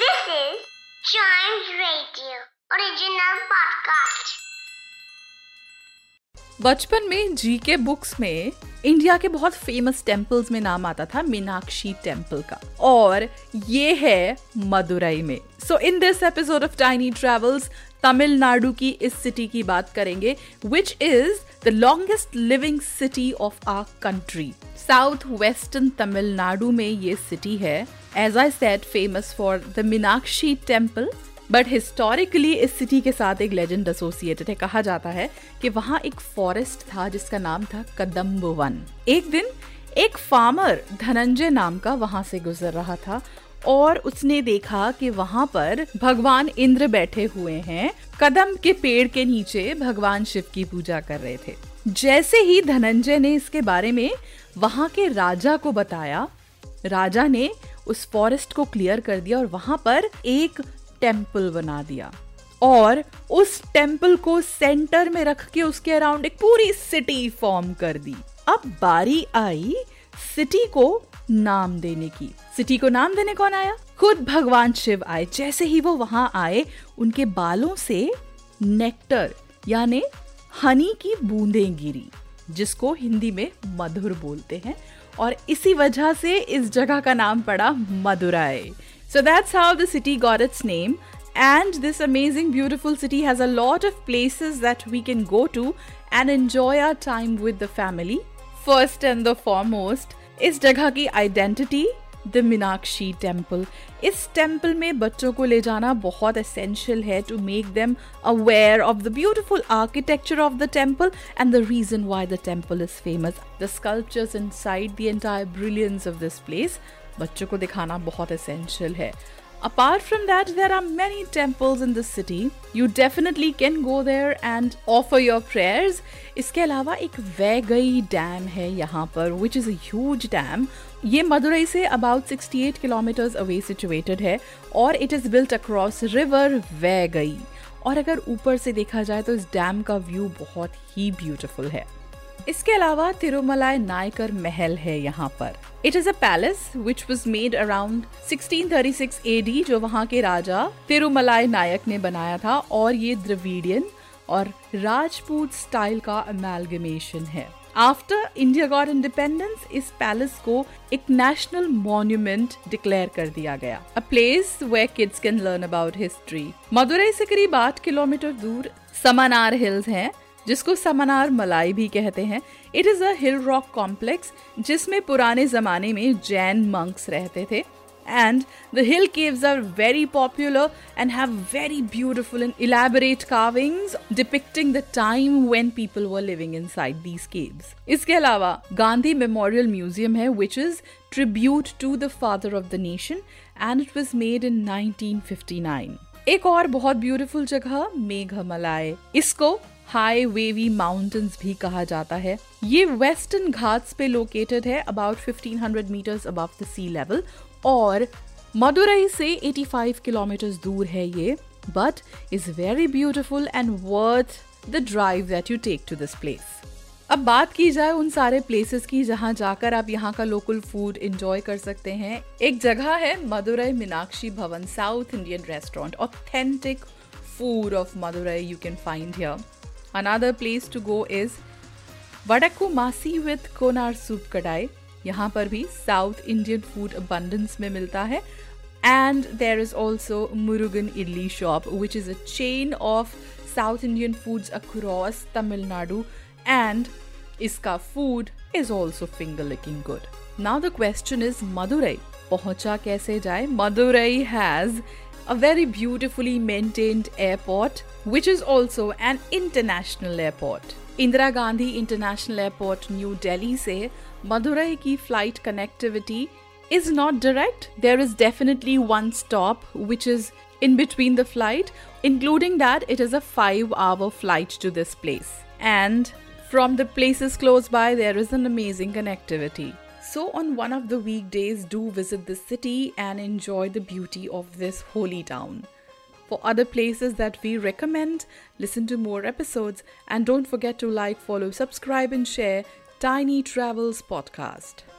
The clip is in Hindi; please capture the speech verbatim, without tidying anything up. This is Chimes Radio Original Podcast. बचपन में जी के बुक्स में इंडिया के बहुत फेमस टेम्पल्स में नाम आता था मीनाक्षी टेम्पल का, और ये है मदुरई में. So in this episode of tiny travels Tamil Nadu की इस सिटी की बात करेंगे, which is the longest living city of our country. South western Tamil Nadu में ये सिटी है, as I said, famous for the Meenakshi temple. But historically इस सिटी के साथ एक लेजेंड एसोसिएटेड है. कहा जाता है कि वहाँ एक फॉरेस्ट था जिसका नाम था कदम्ब वन. एक दिन एक फार्मर धनंजय नाम का वहाँ से गुजर रहा था और उसने देखा कि वहाँ पर भगवान इंद्र बैठे हुए हैं, कदम के पेड़ के नीचे भगवान शिव की पूजा कर रहे थे. जैसे ही धनंजय ने इसके बारे में वहाँ के राजा को बताया, राजा ने उस फॉरेस्ट को क्लियर कर दिया और वहाँ पर एक टेम्पल बना दिया, और उस टेम्पल को सेंटर में रख के उसके अराउंड एक पूरी सिटी फॉर्म कर दी. अब बारी आई सिटी को नाम देने की. सिटी को नाम देने कौन आया? खुद भगवान शिव आए. जैसे ही वो वहां आए, उनके बालों से नेक्टर यानी हनी की बूंदें गिरी, जिसको हिंदी में मधुर बोलते हैं, और इसी वजह से इस जगह का नाम पड़ा Madurai. So that's how the city got its name, and this amazing beautiful city has a lot of places that we can go to and enjoy our time with the family. First and the foremost, इस जगह की identity the Meenakshi temple. इस temple में बच्चों को ले जाना बहुत essential है to make them aware of the beautiful architecture of the temple and the reason why the temple is famous. The sculptures inside the entire brilliance of this place. बच्चों को दिखाना बहुत एसेंशियल है. Apart from that there are many temples in this city. You definitely can go there and offer your prayers. इसके अलावा एक वैगई डैम है यहाँ पर, which is a huge dam. ये मदुरई से अबाउट अड़सठ किलोमीटर्स अवे सिचुएटेड है, और it is built across river Vaigai. और अगर ऊपर से देखा जाए तो इस डैम का व्यू बहुत ही ब्यूटिफुल है. इसके अलावा तिरुमलाई नायकर महल है यहाँ पर. It is a palace which was made around सोलह सौ छत्तीस एडी, जो वहाँ के राजा तिरुमलाई नायक ने बनाया था, और ये द्रविडियन और राजपूत स्टाइल का अमेलगमेशन है. आफ्टर इंडिया गॉट इंडिपेंडेंस, इस पैलेस को एक नेशनल मॉन्यूमेंट डिक्लेयर कर दिया गया. A place where kids can learn about history. Madurai से करीब आठ किलोमीटर दूर समनार हिल्स हैं, जिसको समनार मलाई भी कहते हैं. It is a hill rock complex जिसमें पुराने ज़माने में जैन मंक्स रहते थे, and the hill caves are very popular and have very beautiful and elaborate carvings depicting the time when people were living inside these caves. इसके अलावा गांधी मेमोरियल म्यूजियम है, which is tribute to the father of the nation, and it was made in nineteen fifty nine. एक और बहुत ब्यूटिफुल जगह मेघमलाई, इसको हाई वेवी माउंटेन्स भी कहा जाता है. ये वेस्टर्न घाट्स पे लोकेटेड है, अबाउट पंद्रह सौ metres above the sea level, और मदुरई से पचासी किलोमीटर्स दूर है ये, but is very beautiful and worth the drive that you take to this place. अब बात की जाए उन सारे प्लेसेस की जहाँ जाकर आप यहाँ का लोकल फूड एंजॉय कर सकते हैं. एक जगह है Madurai Meenakshi Bhavan, south Indian restaurant, authentic food of Madurai you can find here. Another place to go is Vadakku Masi with Konar Soup Kadai. यहाँ पर भी South Indian food abundance में मिलता है. And there is also Murugan Idli Shop, which is a chain of South Indian foods across Tamil Nadu, and iska food is also finger-licking good. Now the question is Madurai. Pahuncha kaise jaye? Madurai has a very beautifully maintained airport, which is also an international airport. Indira Gandhi international airport new Delhi से मदुरई की flight connectivity is not direct. There is definitely one stop which is in between the flight. Including that it is a five hour flight to this place, and from the places close by there is an amazing connectivity. So on one of the weekdays, do visit this city and enjoy the beauty of this holy town. For other places that we recommend, listen to more episodes and don't forget to like, follow, subscribe and share Tiny Travels Podcast.